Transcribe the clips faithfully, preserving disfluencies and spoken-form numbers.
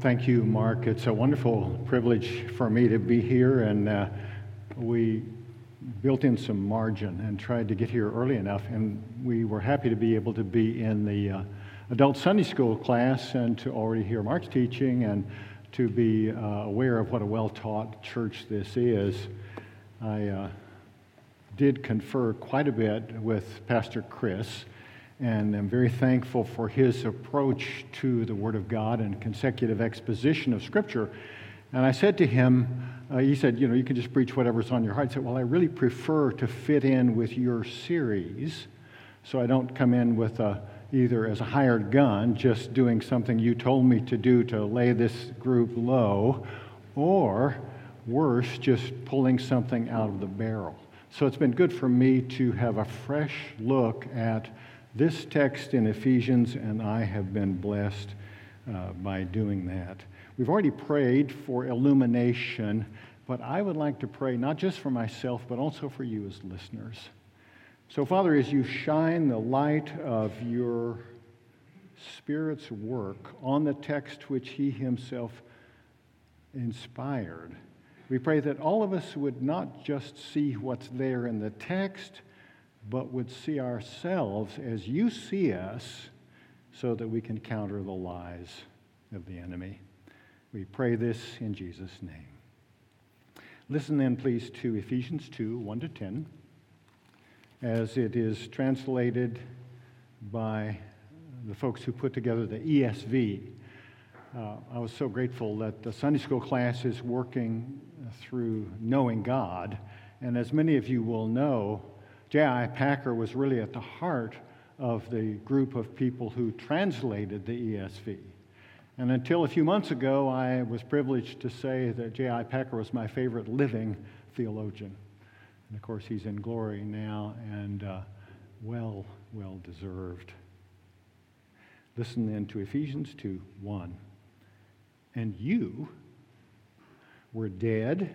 Thank you, Mark. It's a wonderful privilege for me to be here, and uh, we built in some margin and tried to get here early enough, and we were happy to be able to be in the uh, adult Sunday school class and to already hear Mark's teaching and to be uh, aware of what a well-taught church this is. I uh, did confer quite a bit with Pastor Chris, and I'm very thankful for his approach to the Word of God and consecutive exposition of Scripture. And I said to him, uh, he said, you know, you can just preach whatever's on your heart. I said, well, I really prefer to fit in with your series, so I don't come in with a, either as a hired gun, just doing something you told me to do to lay this group low, or worse, just pulling something out of the barrel. So it's been good for me to have a fresh look at this text in Ephesians, and I have been blessed uh, by doing that. We've already prayed for illumination, but I would like to pray not just for myself, but also for you as listeners. So, Father, as you shine the light of your Spirit's work on the text which he himself inspired, we pray that all of us would not just see what's there in the text, but would see ourselves as you see us, so that we can counter the lies of the enemy. We pray this in Jesus' name. Listen then, please, to Ephesians two, one to ten, as it is translated by the folks who put together the E S V. Uh, I was so grateful that the Sunday school class is working through Knowing God, and as many of you will know, J I Packer was really at the heart of the group of people who translated the E S V. And until a few months ago, I was privileged to say that J I Packer was my favorite living theologian. And of course, he's in glory now, and uh, well, well deserved. Listen then to Ephesians two, one. And you were dead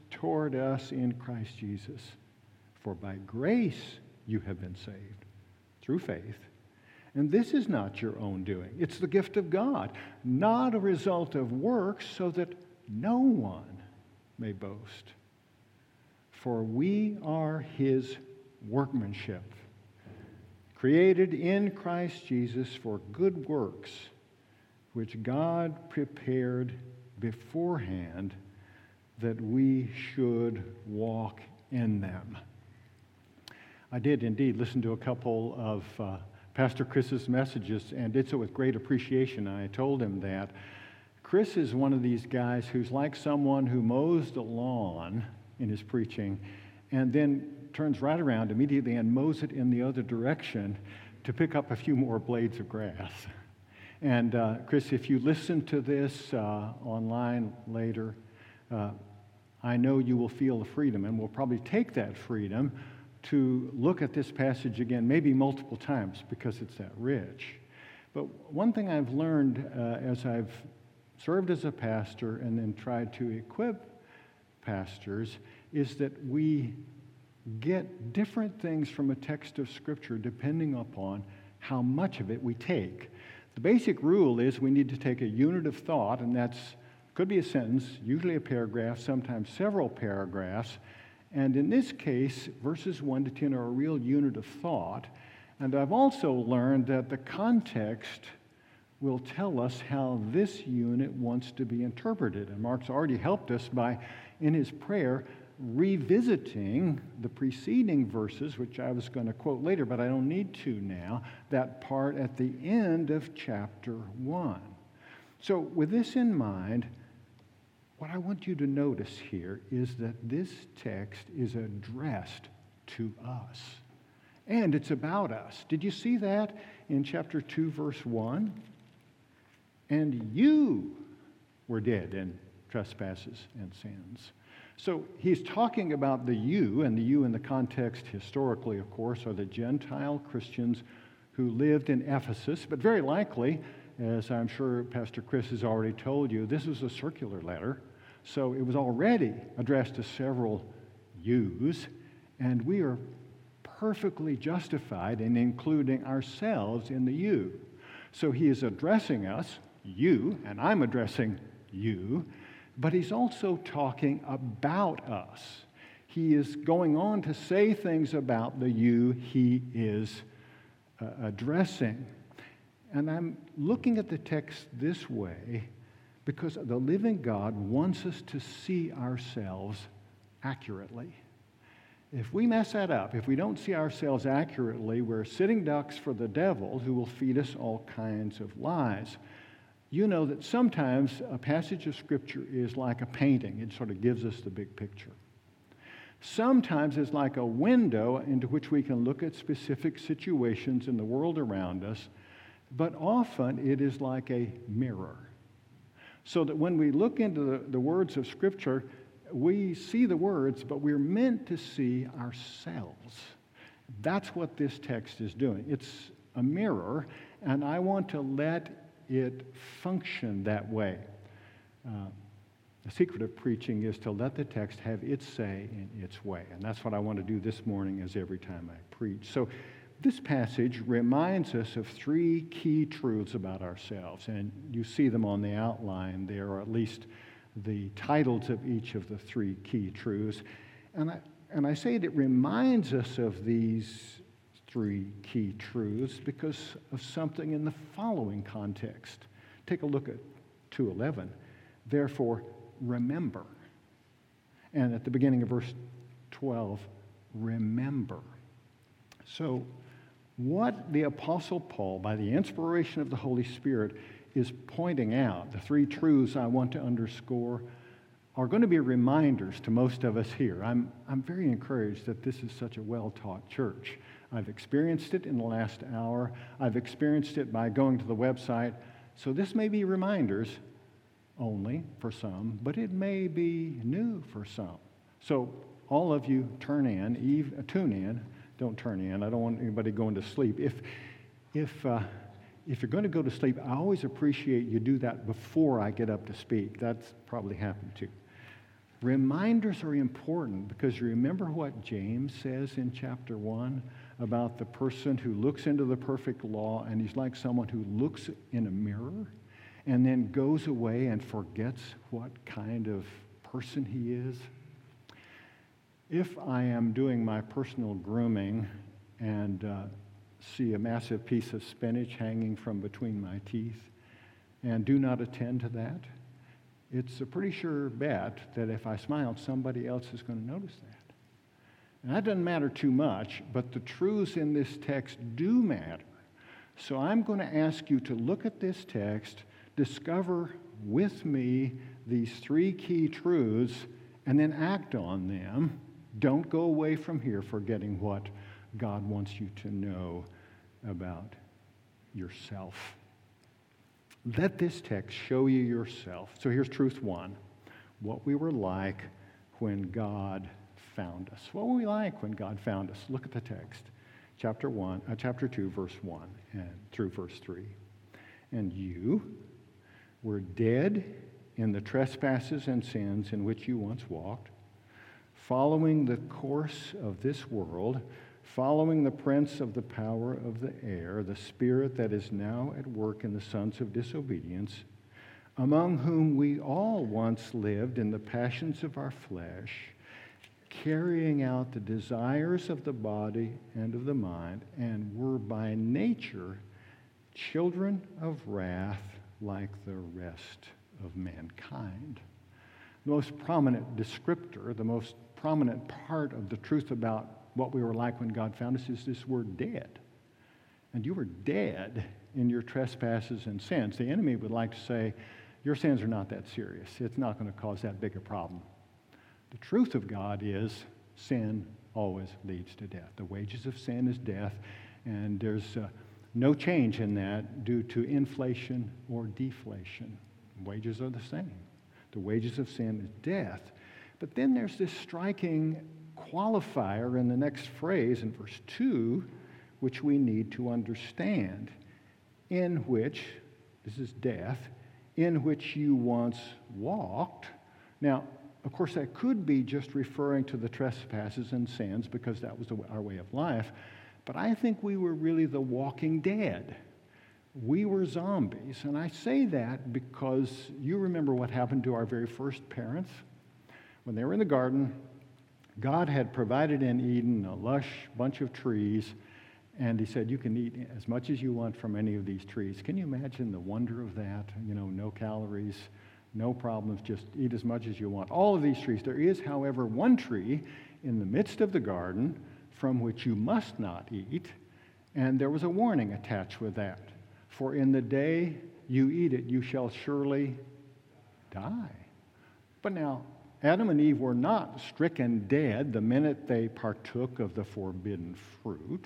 toward us in Christ Jesus. For by grace you have been saved, through faith. And this is not your own doing. It's the gift of God, not a result of works, so that no one may boast. For we are his workmanship, created in Christ Jesus for good works, which God prepared beforehand, that we should walk in them. I did indeed listen to a couple of uh, Pastor Chris's messages, and did so with great appreciation. I told him that Chris is one of these guys who's like someone who mows the lawn in his preaching, and then turns right around immediately and mows it in the other direction to pick up a few more blades of grass. And uh, Chris, if you listen to this uh, online later, Uh, I know you will feel the freedom, and we'll probably take that freedom to look at this passage again, maybe multiple times, because it's that rich. But one thing I've learned uh, as I've served as a pastor and then tried to equip pastors is that we get different things from a text of Scripture depending upon how much of it we take. The basic rule is we need to take a unit of thought, and that's could be a sentence, usually a paragraph, sometimes several paragraphs. And in this case, verses one to ten are a real unit of thought. And I've also learned that the context will tell us how this unit wants to be interpreted. And Mark's already helped us by, in his prayer, revisiting the preceding verses, which I was going to quote later, but I don't need to now, that part at the end of chapter one. So with this in mind, what I want you to notice here is that this text is addressed to us. And it's about us. Did you see that in chapter two, verse one? And you were dead in trespasses and sins. So he's talking about the you, and the you in the context historically, of course, are the Gentile Christians who lived in Ephesus, but very likely, as I'm sure Pastor Chris has already told you, this was a circular letter, so it was already addressed to several yous, and we are perfectly justified in including ourselves in the you. So he is addressing us, you, and I'm addressing you, but he's also talking about us. He is going on to say things about the you he is uh, addressing. And I'm looking at the text this way because the living God wants us to see ourselves accurately. If we mess that up, if we don't see ourselves accurately, we're sitting ducks for the devil who will feed us all kinds of lies. You know that sometimes a passage of Scripture is like a painting. It sort of gives us the big picture. Sometimes it's like a window into which we can look at specific situations in the world around us, but often it is like a mirror. So that when we look into the, the words of Scripture, we see the words, but we're meant to see ourselves. That's what this text is doing. It's a mirror, and I want to let it function that way. Uh, the secret of preaching is to let the text have its say in its way, and that's what I want to do this morning as every time I preach. So this passage reminds us of three key truths about ourselves, and you see them on the outline there, or at least the titles of each of the three key truths. And I, and I say that it reminds us of these three key truths because of something in the following context. Take a look at two eleven. Therefore, remember. And at the beginning of verse twelve, remember. So what the Apostle Paul, by the inspiration of the Holy Spirit, is pointing out, the three truths I want to underscore, are going to be reminders to most of us here. I'm, I'm very encouraged that this is such a well-taught church. I've experienced it in the last hour. I've experienced it by going to the website. So this may be reminders only for some, but it may be new for some. So all of you turn in, eve, tune in. Don't turn in. I don't want anybody going to sleep. If, if, uh, If you're going to go to sleep, I always appreciate you do that before I get up to speak. That's probably happened too. Reminders are important because you remember what James says in chapter one about the person who looks into the perfect law, and he's like someone who looks in a mirror and then goes away and forgets what kind of person he is. If I am doing my personal grooming and uh, see a massive piece of spinach hanging from between my teeth and do not attend to that, it's a pretty sure bet that if I smile, somebody else is going to notice that. And that doesn't matter too much, but the truths in this text do matter. So I'm going to ask you to look at this text, discover with me these three key truths, and then act on them. Don't go away from here forgetting what God wants you to know about yourself. Let this text show you yourself. So here's truth one, what we were like when God found us. What were we like when God found us? Look at the text, chapter one, uh, chapter two, verse one, and through verse three. And you were dead in the trespasses and sins in which you once walked, following the course of this world, following the prince of the power of the air, the spirit that is now at work in the sons of disobedience, among whom we all once lived in the passions of our flesh, carrying out the desires of the body and of the mind, and were by nature children of wrath like the rest of mankind. The most prominent descriptor, the most prominent part of the truth about what we were like when God found us is this word dead. And you were dead in your trespasses and sins. The enemy would like to say, your sins are not that serious. It's not going to cause that big a problem. The truth of God is sin always leads to death. The wages of sin is death, and there's uh, no change in that due to inflation or deflation. Wages are the same. The wages of sin is death. But then there's this striking qualifier in the next phrase in verse two, which we need to understand, in which, this is death, in which you once walked. Now, of course, that could be just referring to the trespasses and sins because that was the, our way of life. But I think we were really the walking dead. We were zombies. And I say that because you remember what happened to our very first parents. When they were in the garden, God had provided in Eden a lush bunch of trees, and he said, you can eat as much as you want from any of these trees. Can you imagine the wonder of that? You know, no calories, no problems, just eat as much as you want. All of these trees. There is, however, one tree in the midst of the garden from which you must not eat, and there was a warning attached with that. For in the day you eat it, you shall surely die. But now, Adam and Eve were not stricken dead the minute they partook of the forbidden fruit.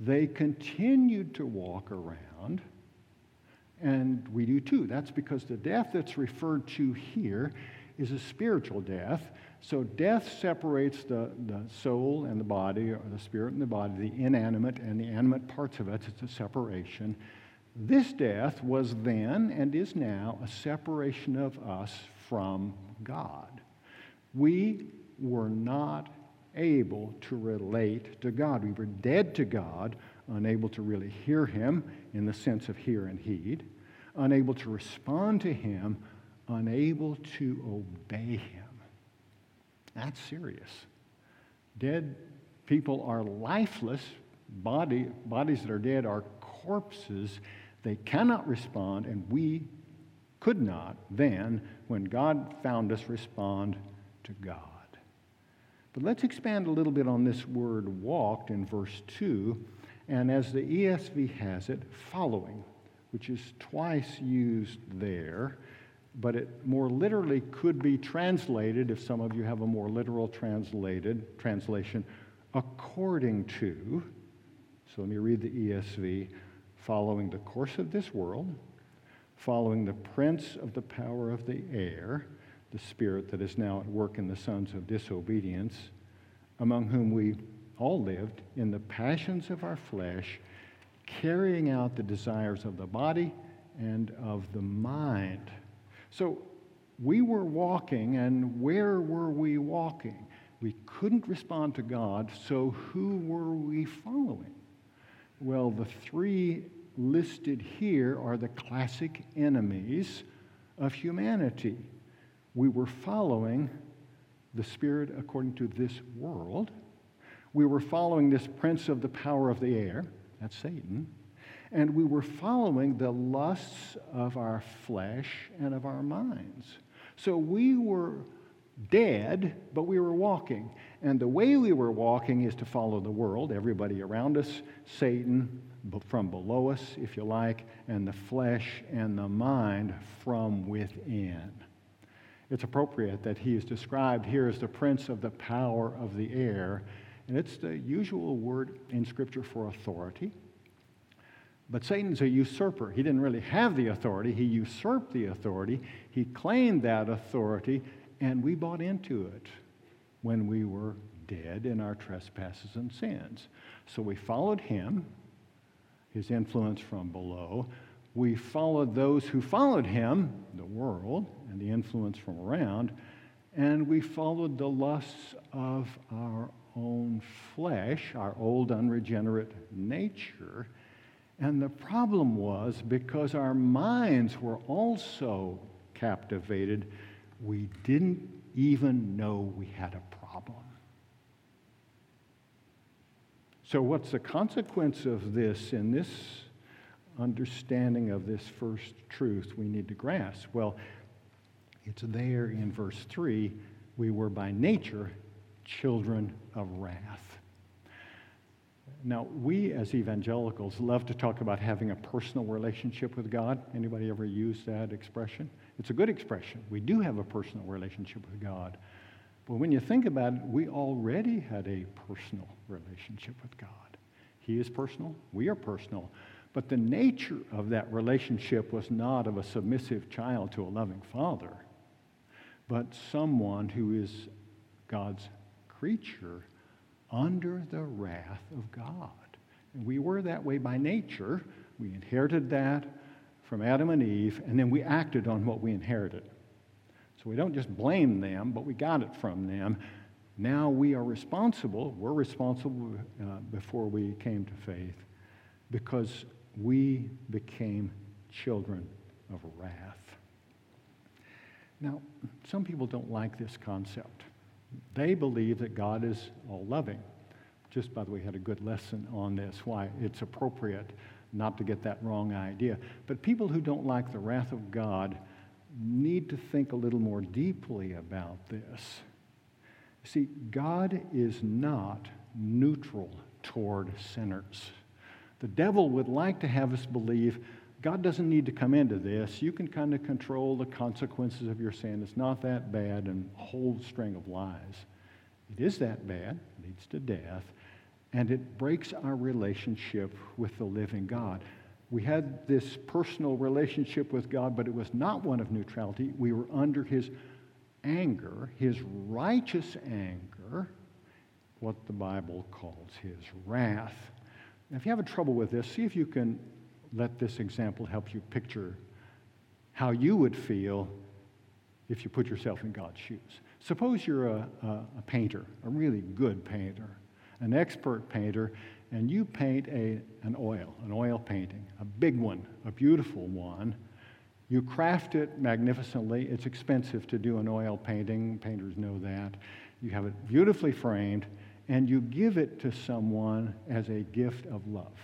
They continued to walk around, and we do too. That's because the death that's referred to here is a spiritual death. So death separates the, the soul and the body, or the spirit and the body, the inanimate and the animate parts of it. It's a separation. This death was then and is now a separation of us from God. We were not able to relate to God. We were dead to God, unable to really hear him in the sense of hear and heed, unable to respond to him, unable to obey him. That's serious. Dead people are lifeless. Body, bodies that are dead are corpses. They cannot respond, and we could not then, when God found us, respond to God. But let's expand a little bit on this word walked in verse two, and as the E S V has it, following, which is twice used there, but it more literally could be translated, if some of you have a more literal translated translation, according to. So let me read the E S V. Following the course of this world, following the prince of the power of the air, the spirit that is now at work in the sons of disobedience, among whom we all lived in the passions of our flesh, carrying out the desires of the body and of the mind. So we were walking, and where were we walking? We couldn't respond to God, so who were we following? Well, the three listed here are the classic enemies of humanity. We were following the spirit according to this world. We were following this prince of the power of the air, that's Satan, and we were following the lusts of our flesh and of our minds. So we were dead, but we were walking. And the way we were walking is to follow the world, everybody around us, Satan from below us, if you like, and the flesh and the mind from within. It's appropriate that he is described here as the prince of the power of the air, and it's the usual word in Scripture for authority. But Satan's a usurper. He didn't really have the authority. He usurped the authority. He claimed that authority, and we bought into it when we were dead in our trespasses and sins. So we followed him, his influence from below. We followed those who followed him, the world, and the influence from around, and we followed the lusts of our own flesh, our old unregenerate nature. And the problem was, because our minds were also captivated, we didn't even know we had a problem. So what's the consequence of this in this understanding of this first truth we need to grasp? Well, it's there in verse three. We were by nature children of wrath. Now, we as evangelicals love to talk about having a personal relationship with God. Anybody ever use that expression? It's a good expression. We do have a personal relationship with God. But when you think about it, we already had a personal relationship with God. He is personal. We are personal. But the nature of that relationship was not of a submissive child to a loving father, but someone who is God's creature under the wrath of God. And we were that way by nature. We inherited that from Adam and Eve, and then we acted on what we inherited. So we don't just blame them, but we got it from them. Now we are responsible. We're responsible uh, before we came to faith, because we became children of wrath. Now, some people don't like this concept. They believe that God is all-loving. Just, by the way, had a good lesson on this, why it's appropriate not to get that wrong idea. But people who don't like the wrath of God need to think a little more deeply about this. See, God is not neutral toward sinners. The devil would like to have us believe God doesn't need to come into this. You can kind of control the consequences of your sin. It's not that bad, and a whole string of lies. It is that bad, it leads to death, and it breaks our relationship with the living God. We had this personal relationship with God, but it was not one of neutrality. We were under his anger, his righteous anger, what the Bible calls his wrath. Now, if you have a trouble with this, see if you can let this example help you picture how you would feel if you put yourself in God's shoes. Suppose you're a, a, a painter, a really good painter, an expert painter, and you paint a, an oil, an oil painting, a big one, a beautiful one. You craft it magnificently. It's expensive to do an oil painting. Painters know that. You have it beautifully framed, and you give it to someone as a gift of love.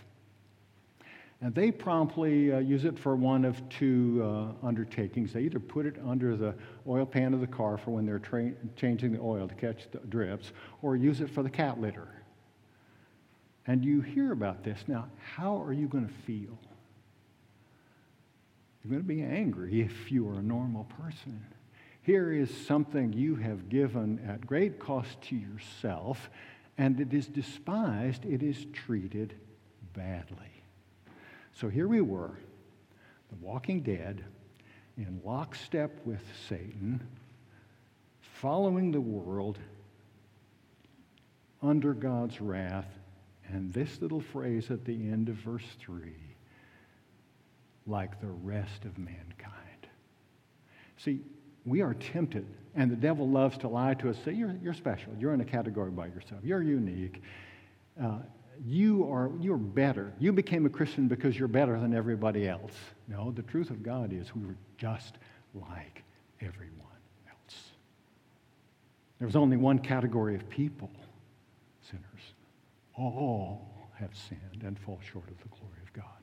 And they promptly uh, use it for one of two uh, undertakings. They either put it under the oil pan of the car for when they're tra- changing the oil to catch the drips, or use it for the cat litter. And you hear about this. Now, how are you going to feel? You're going to be angry if you are a normal person. Here is something you have given at great cost to yourself, and it is despised, it is treated badly. So here we were, the walking dead, in lockstep with Satan, following the world, under God's wrath, and this little phrase at the end of verse three, like the rest of mankind. See, we are tempted, and the devil loves to lie to us, say, you're, you're special, you're in a category by yourself, you're unique. Uh, You are you're better. You became a Christian because you're better than everybody else. No, the truth of God is we were just like everyone else. There was only one category of people, sinners. All have sinned and fall short of the glory of God.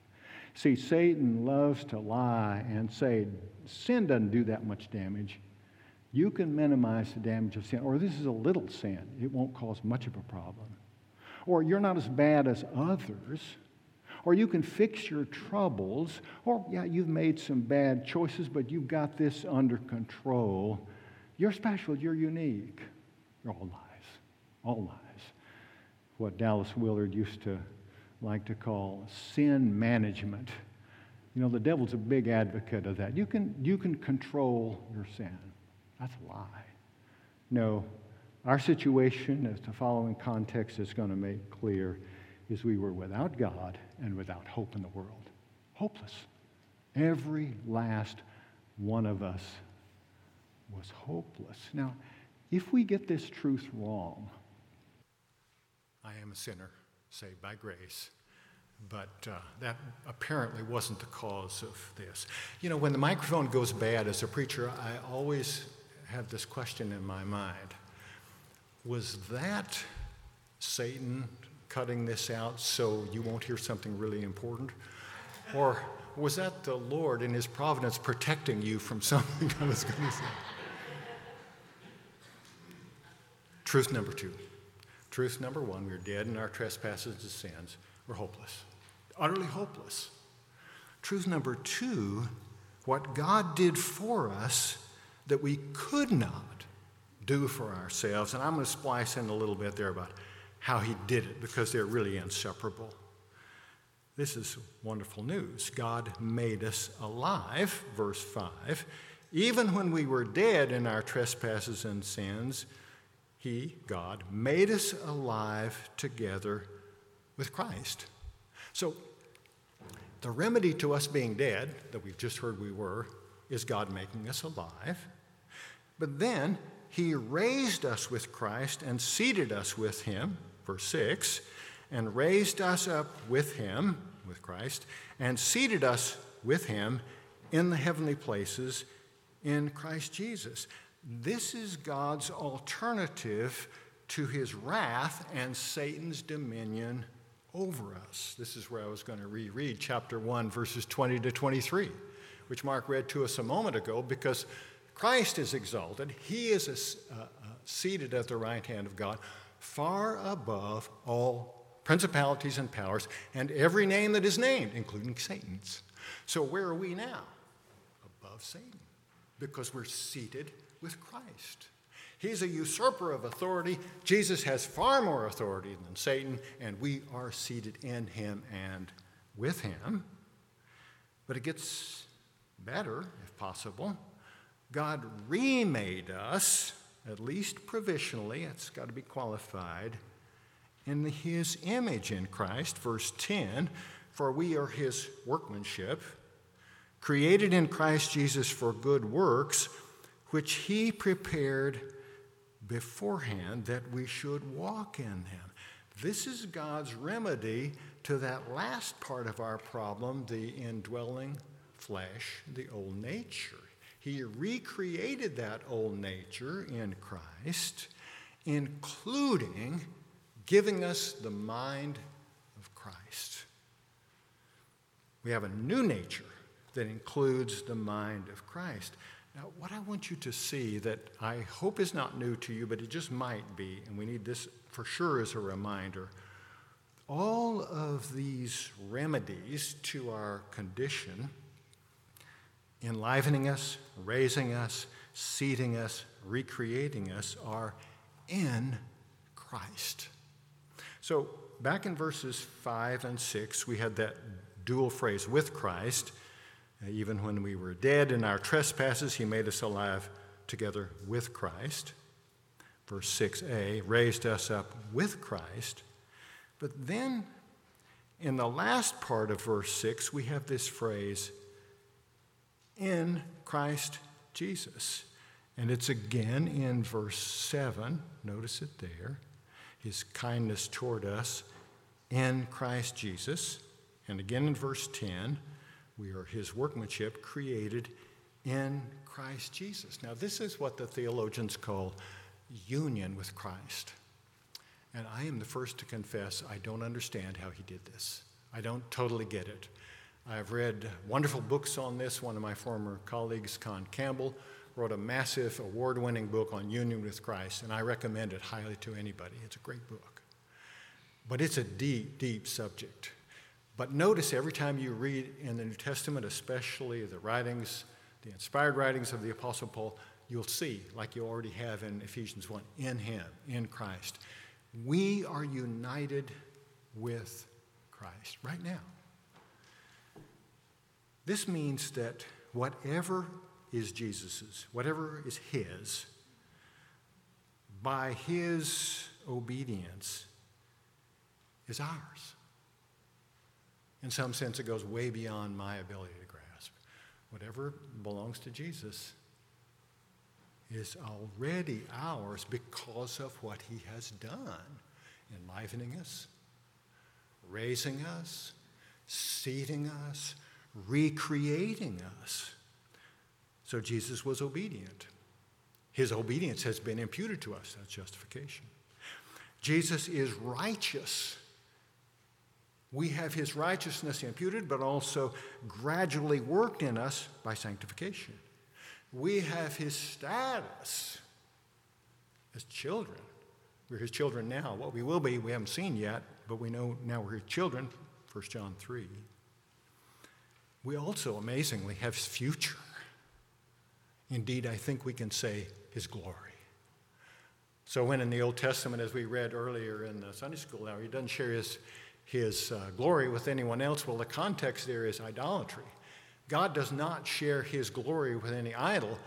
See, Satan loves to lie and say, sin doesn't do that much damage. You can minimize the damage of sin, or this is a little sin. It won't cause much of a problem. Or you're not as bad as others, or you can fix your troubles, or yeah, you've made some bad choices, but you've got this under control. You're special, you're unique. They're all lies, all lies. What Dallas Willard used to like to call sin management. You know, the devil's a big advocate of that. You can, you can control your sin. That's a lie. No. Our situation, as the following context is going to make clear, is we were without God and without hope in the world. Hopeless. Every last one of us was hopeless. Now, if we get this truth wrong, I am a sinner, saved by grace, but uh, that apparently wasn't the cause of this. You know, when the microphone goes bad as a preacher, I always have this question in my mind. Was that Satan cutting this out so you won't hear something really important? Or was that the Lord in his providence protecting you from something I was going to say? Truth number two. Truth number one, we're dead in our trespasses and sins. We're hopeless, utterly hopeless. Truth number two, what God did for us that we could not do for ourselves. And I'm going to splice in a little bit there about how he did it, because they're really inseparable. This is wonderful news. God made us alive, verse five. Even when we were dead in our trespasses and sins, he, God, made us alive together with Christ. So the remedy to us being dead, that we've just heard we were, is God making us alive. But then he raised us with Christ and seated us with him, verse six, and raised us up with him, with Christ, and seated us with him in the heavenly places in Christ Jesus. This is God's alternative to his wrath and Satan's dominion over us. This is where I was going to reread chapter one, verses twenty to twenty-three, which Mark read to us a moment ago, because Christ is exalted. He is uh, uh, seated at the right hand of God, far above all principalities and powers, and every name that is named, including Satan's. So where are we now? Above Satan, because we're seated with Christ. He's a usurper of authority. Jesus has far more authority than Satan, and we are seated in him and with him. But it gets better, if possible. God remade us, at least provisionally, it's got to be qualified, in his image in Christ, verse ten, for we are his workmanship, created in Christ Jesus for good works, which he prepared beforehand that we should walk in them. This is God's remedy to that last part of our problem, the indwelling flesh, the old nature. He recreated that old nature in Christ, including giving us the mind of Christ. We have a new nature that includes the mind of Christ. Now, what I want you to see that I hope is not new to you, but it just might be, and we need this for sure as a reminder, all of these remedies to our condition, enlivening us, raising us, seating us, recreating us, are in Christ. So back in verses five and six, we had that dual phrase, with Christ. Even when we were dead in our trespasses, he made us alive together with Christ. Verse six a, raised us up with Christ. But then in the last part of verse six, we have this phrase, in Christ Jesus. And it's again in verse seven. Notice it there. His kindness toward us in Christ Jesus. And again in verse ten, we are his workmanship created in Christ Jesus. Now, this is what the theologians call union with Christ. And I am the first to confess I don't understand how he did this. I don't totally get it. I've read wonderful books on this. One of my former colleagues, Con Campbell, wrote a massive award-winning book on union with Christ, and I recommend it highly to anybody. It's a great book. But it's a deep, deep subject. But notice every time you read in the New Testament, especially the writings, the inspired writings of the Apostle Paul, you'll see, like you already have in Ephesians one, in him, in Christ. We are united with Christ right now. This means that whatever is Jesus's, whatever is his, by his obedience is ours. In some sense, it goes way beyond my ability to grasp. Whatever belongs to Jesus is already ours because of what he has done, enlivening us, raising us, seating us, recreating us. So Jesus was obedient. His obedience has been imputed to us. That's justification. Jesus is righteous. We have his righteousness imputed, but also gradually worked in us by sanctification. We have his status as children. We're his children now. What we will be, we haven't seen yet, but we know now we're his children, First John three. We also, amazingly, have his future. Indeed, I think we can say his glory. So when in the Old Testament, as we read earlier in the Sunday school hour, he doesn't share his, his uh, glory with anyone else. Well, the context there is idolatry. God does not share his glory with any idol,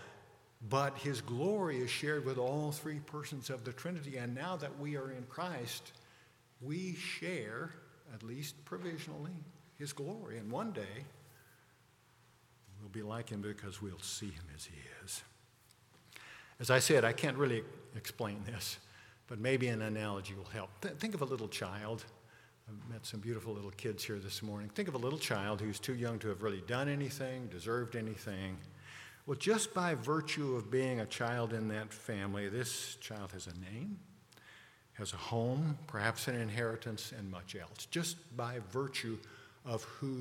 but his glory is shared with all three persons of the Trinity. And now that we are in Christ, we share, at least provisionally, his glory. And one day, we'll be like him because we'll see him as he is. As I said, I can't really explain this, but maybe an analogy will help. Th- think of a little child. I've met some beautiful little kids here this morning. Think of a little child who's too young to have really done anything, deserved anything. Well, just by virtue of being a child in that family, this child has a name, has a home, perhaps an inheritance, and much else. Just by virtue of who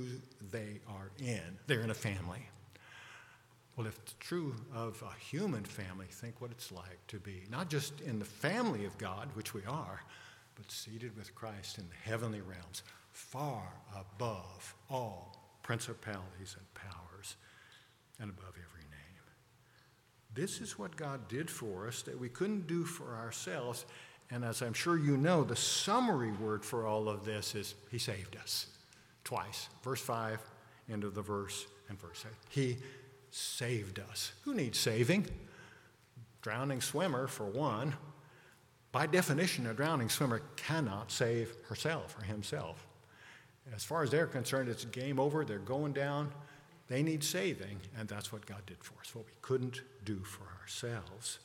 they are in. They're in a family. Well, if it's true of a human family, think what it's like to be not just in the family of God, which we are, but seated with Christ in the heavenly realms, far above all principalities and powers, and above every name. This is what God did for us that we couldn't do for ourselves, and as I'm sure you know, the summary word for all of this is he saved us. Twice, verse five, end of the verse, and verse eight. He saved us. Who needs saving? Drowning swimmer, for one. By definition, a drowning swimmer cannot save herself or himself. As far as they're concerned, it's game over. They're going down. They need saving, and that's what God did for us, what we couldn't do for ourselves.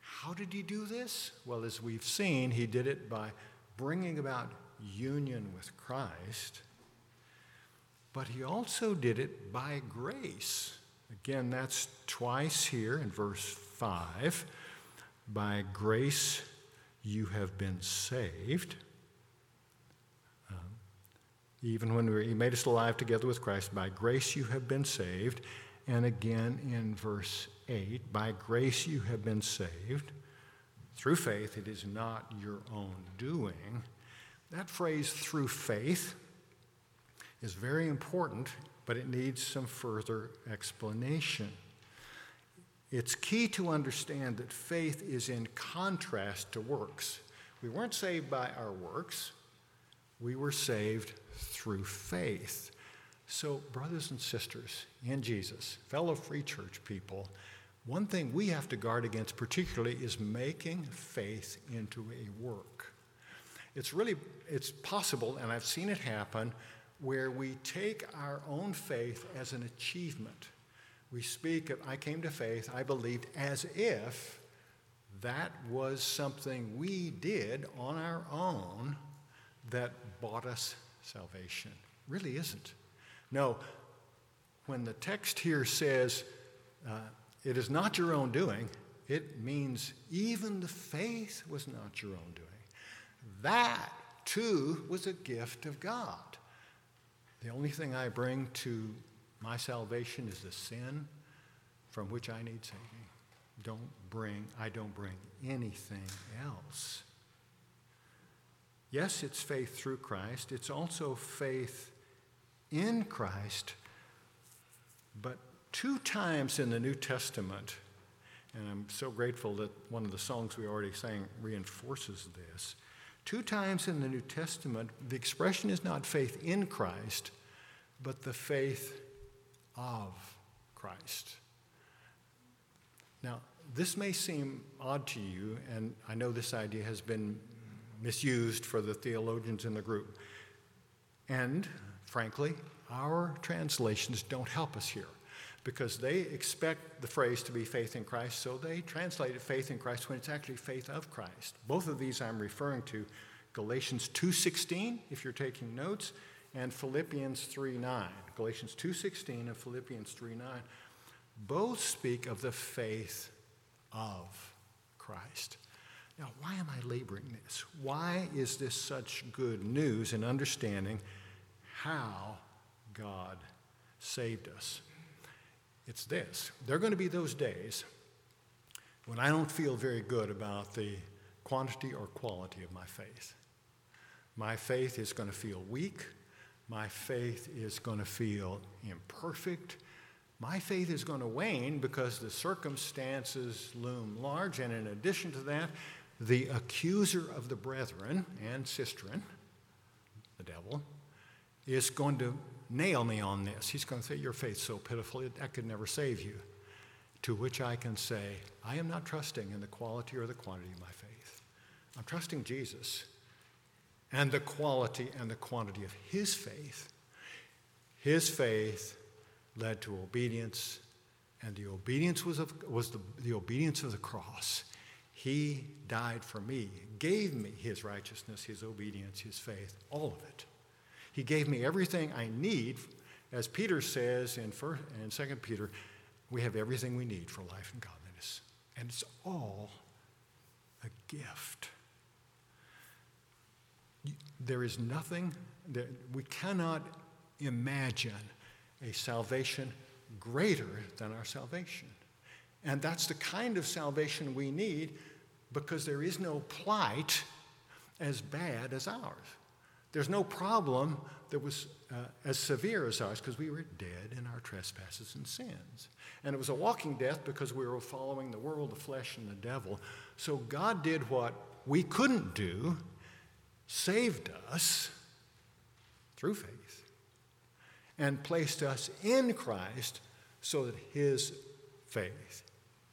How did he do this? Well, as we've seen, he did it by bringing about union with Christ, but he also did it by grace. Again, that's twice here in verse five. By grace you have been saved. Um, even when we, he made us alive together with Christ, by grace you have been saved. And again in verse eight, by grace you have been saved. Through faith, it is not your own doing. That phrase, through faith, is very important, but it needs some further explanation. It's key to understand that faith is in contrast to works. We weren't saved by our works. We were saved through faith. So, brothers and sisters in Jesus, fellow Free Church people, one thing we have to guard against particularly is making faith into a work. It's really, it's possible, and I've seen it happen, where we take our own faith as an achievement. We speak of, I came to faith, I believed, as if that was something we did on our own that bought us salvation. Really isn't. No, when the text here says, uh, it is not your own doing, it means even the faith was not your own doing. That, too, was a gift of God. The only thing I bring to my salvation is the sin from which I need saving. Don't bring, I don't bring anything else. Yes, it's faith through Christ. It's also faith in Christ. But two times in the New Testament, and I'm so grateful that one of the songs we already sang reinforces this, Two times in the New Testament, the expression is not faith in Christ, but the faith of Christ. Now, this may seem odd to you, and I know this idea has been misused for the theologians in the group. And, frankly, our translations don't help us here, because they expect the phrase to be faith in Christ, so they translated faith in Christ when it's actually faith of Christ. Both of these I'm referring to, Galatians two sixteen, if you're taking notes, and Philippians three nine. Galatians two sixteen and Philippians three nine both speak of the faith of Christ. Now, why am I laboring this? Why is this such good news in understanding how God saved us? It's this. There are going to be those days when I don't feel very good about the quantity or quality of my faith. My faith is going to feel weak. My faith is going to feel imperfect. My faith is going to wane because the circumstances loom large. And in addition to that, the accuser of the brethren and sistren, the devil, is going to nail me on this. He's going to say, your faith's so pitiful, that could never save you. To which I can say, I am not trusting in the quality or the quantity of my faith. I'm trusting Jesus and the quality and the quantity of his faith. His faith led to obedience, and the obedience was of, was the, the obedience of the cross. He died for me, gave me his righteousness, his obedience, his faith, all of it. He gave me everything I need. As Peter says in First and Second Peter, we have everything we need for life and godliness. And it's all a gift. There is nothing that we cannot imagine a salvation greater than our salvation. And that's the kind of salvation we need, because there is no plight as bad as ours. There's no problem that was uh, as severe as ours, because we were dead in our trespasses and sins. And it was a walking death because we were following the world, the flesh, and the devil. So God did what we couldn't do, saved us through faith, and placed us in Christ so that his faith,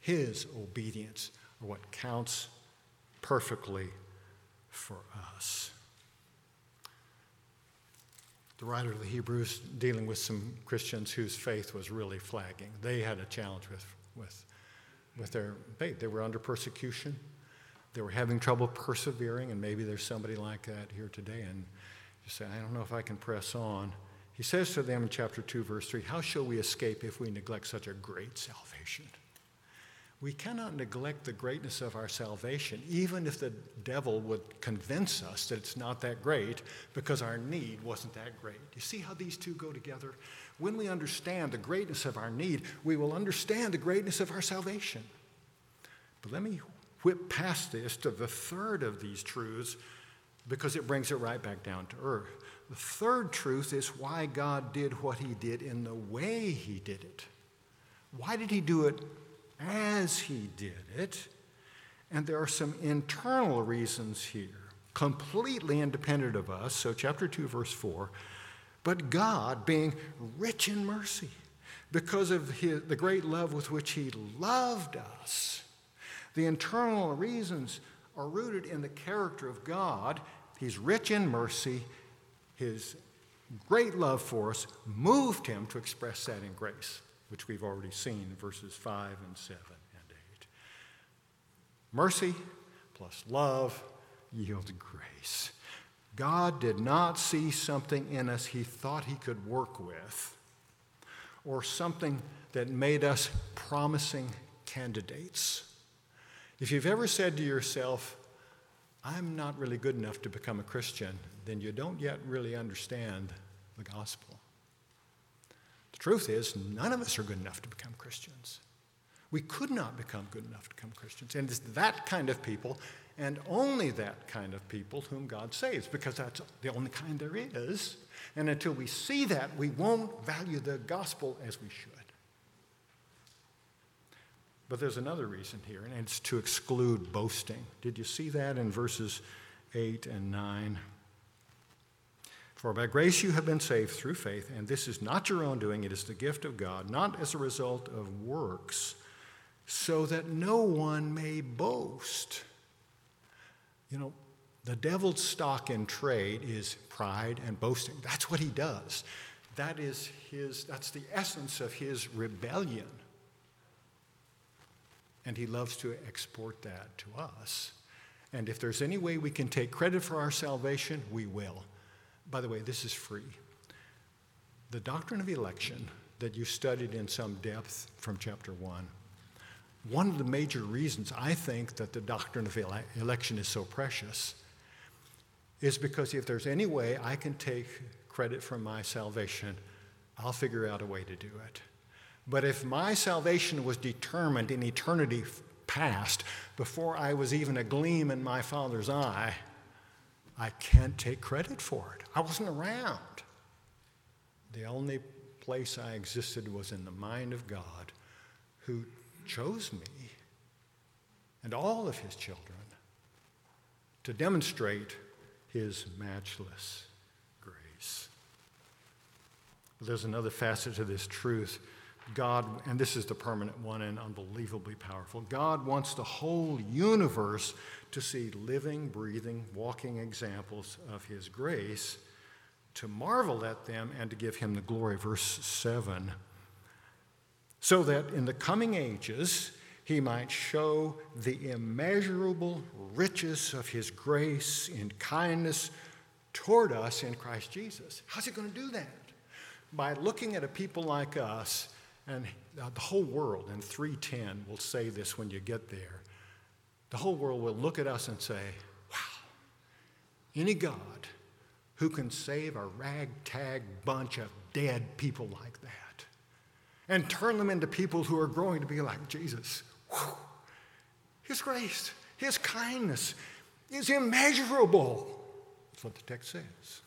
his obedience, are what counts perfectly for us. The writer of the Hebrews dealing with some Christians whose faith was really flagging. They had a challenge with, with, with their faith. They were under persecution. They were having trouble persevering, and maybe there's somebody like that here today, and you say, I don't know if I can press on. He says to them in chapter two, verse three, how shall we escape if we neglect such a great salvation? We cannot neglect the greatness of our salvation, even if the devil would convince us that it's not that great because our need wasn't that great. You see how these two go together? When we understand the greatness of our need, we will understand the greatness of our salvation. But let me whip past this to the third of these truths, because it brings it right back down to earth. The third truth is why God did what he did in the way he did it. Why did he do it as he did it? And there are some internal reasons here, completely independent of us. So chapter two, verse four, but God, being rich in mercy, because of his, the great love with which he loved us. The internal reasons are rooted in the character of God. He's rich in mercy. His great love for us moved him to express that in grace, which we've already seen in verses five and seven and eight. Mercy plus love yields grace. God did not see something in us he thought he could work with, or something that made us promising candidates. If you've ever said to yourself, I'm not really good enough to become a Christian, then you don't yet really understand the gospel. The truth is, none of us are good enough to become Christians. We could not become good enough to become Christians. And it's that kind of people, and only that kind of people, whom God saves, because that's the only kind there is. And until we see that, we won't value the gospel as we should. But there's another reason here, and it's to exclude boasting. Did you see that in verses eight and nine? For by grace you have been saved through faith, and this is not your own doing, it is the gift of God, not as a result of works, so that no one may boast. You know, the devil's stock in trade is pride and boasting. That's what he does. That is his, that's the essence of his rebellion. And he loves to export that to us. And if there's any way we can take credit for our salvation, we will. By the way, this is free. The doctrine of election that you studied in some depth from chapter one One of the major reasons I think that the doctrine of ele- election is so precious is because if there's any way I can take credit for my salvation, I'll figure out a way to do it. But if my salvation was determined in eternity past, before I was even a gleam in my Father's eye, I can't take credit for it. I wasn't around. The only place I existed was in the mind of God, who chose me and all of his children to demonstrate his matchless grace. There's another facet to this truth. God, and this is the permanent one and unbelievably powerful, God wants the whole universe to see living, breathing, walking examples of his grace, to marvel at them and to give him the glory. Verse seven, so that in the coming ages he might show the immeasurable riches of his grace in kindness toward us in Christ Jesus. How's he going to do that? By looking at a people like us, and the whole world in three ten will say this when you get there. The whole world will look at us and say, wow, any God who can save a ragtag bunch of dead people like that and turn them into people who are growing to be like Jesus. Whew. His grace, his kindness is immeasurable. That's what the text says.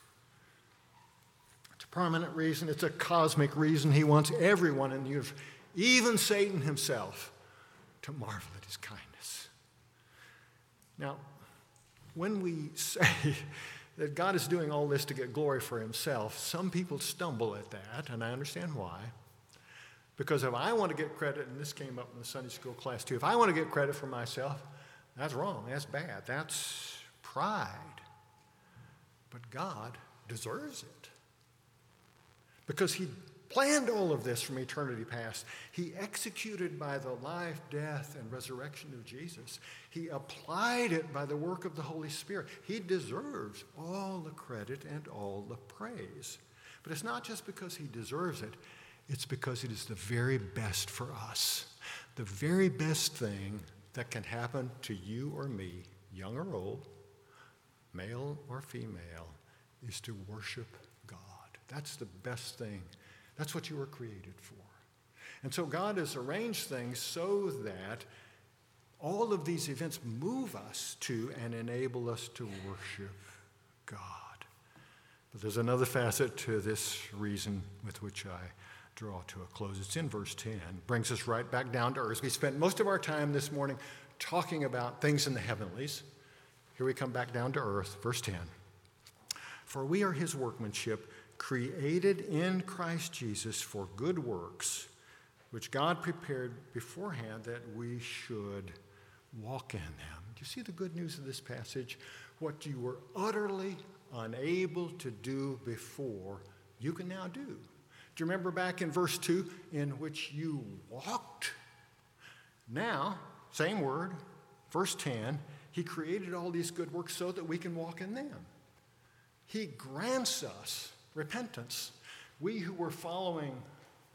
It's a permanent reason. It's a cosmic reason. He wants everyone in the universe, even Satan himself, to marvel at his kindness. Now, when we say that God is doing all this to get glory for himself, some people stumble at that, and I understand why. Because if I want to get credit, and this came up in the Sunday school class too, if I want to get credit for myself, that's wrong, that's bad, that's pride. But God deserves it. Because he planned all of this from eternity past. He executed by the life, death, and resurrection of Jesus. He applied it by the work of the Holy Spirit. He deserves all the credit and all the praise. But it's not just because he deserves it. It's because it is the very best for us. The very best thing that can happen to you or me, young or old, male or female, is to worship God. That's the best thing. That's what you were created for. And so God has arranged things so that all of these events move us to and enable us to worship God. But there's another facet to this reason with which I draw to a close. It's in verse ten. Brings us right back down to earth. We spent most of our time this morning talking about things in the heavenlies. Here we come back down to earth. Verse ten. For we are his workmanship, created in Christ Jesus for good works, which God prepared beforehand that we should walk in them. Do you see the good news of this passage? What you were utterly unable to do before, you can now do. Do you remember back in verse two, in which you walked? Now, same word, verse ten, he created all these good works so that we can walk in them. He grants us repentance. We who were following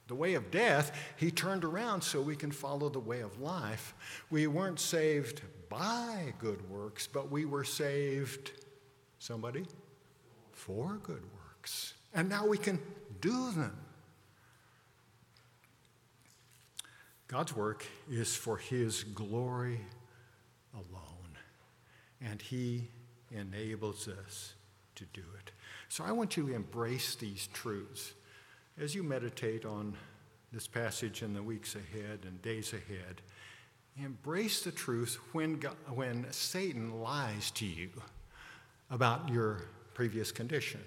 the way of death, he turned around so we can follow the way of life. We weren't saved by good works, but we were saved, somebody, for good works. And now we can do them. God's work is for his glory alone, and he enables us to do it. So I want you to embrace these truths as you meditate on this passage in the weeks ahead and days ahead. Embrace the truth when God, when Satan lies to you about your previous condition,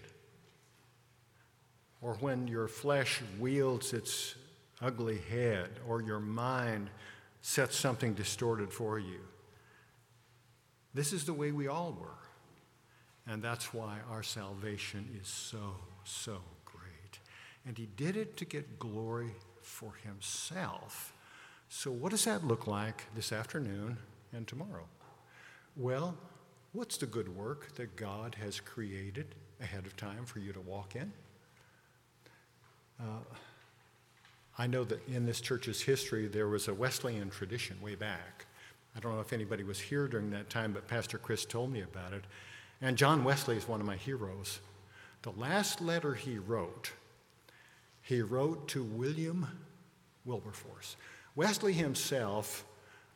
or when your flesh wields its ugly head, or your mind sets something distorted for you. This is the way we all were, and that's why our salvation is so, so great. And he did it to get glory for himself. So what does that look like this afternoon and tomorrow? Well, what's the good work that God has created ahead of time for you to walk in? Uh, I know that in this church's history, there was a Wesleyan tradition way back. I don't know if anybody was here during that time, but Pastor Chris told me about it. And John Wesley is one of my heroes. The last letter he wrote, he wrote to William Wilberforce. Wesley himself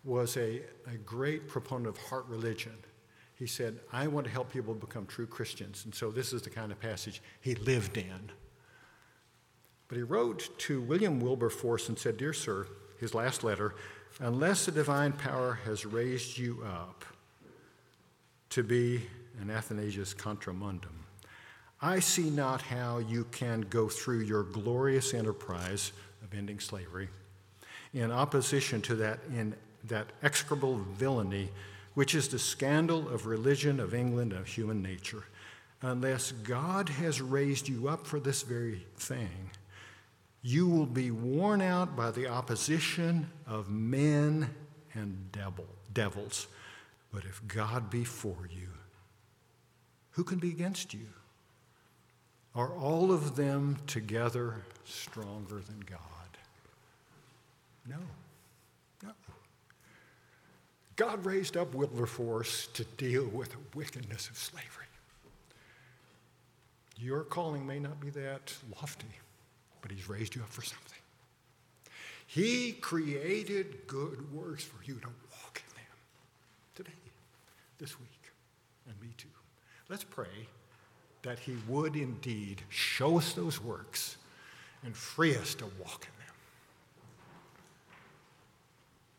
was a, a great proponent of heart religion. He said, I want to help people become true Christians. And so this is the kind of passage he lived in. But he wrote to William Wilberforce and said, Dear sir, his last letter, unless the divine power has raised you up to be an Athanasius Contra Mundum, I see not how you can go through your glorious enterprise of ending slavery in opposition to that in that execrable villainy, which is the scandal of religion, of England, of human nature, unless God has raised you up for this very thing. You will be worn out by the opposition of men and devil, devils. But if God be for you, who can be against you? Are all of them together stronger than God? No. No. God raised up Wilberforce to deal with the wickedness of slavery. Your calling may not be that lofty, but he's raised you up for something. He created good works for you to walk in them today, this week, and me too. Let's pray that he would indeed show us those works and free us to walk in them.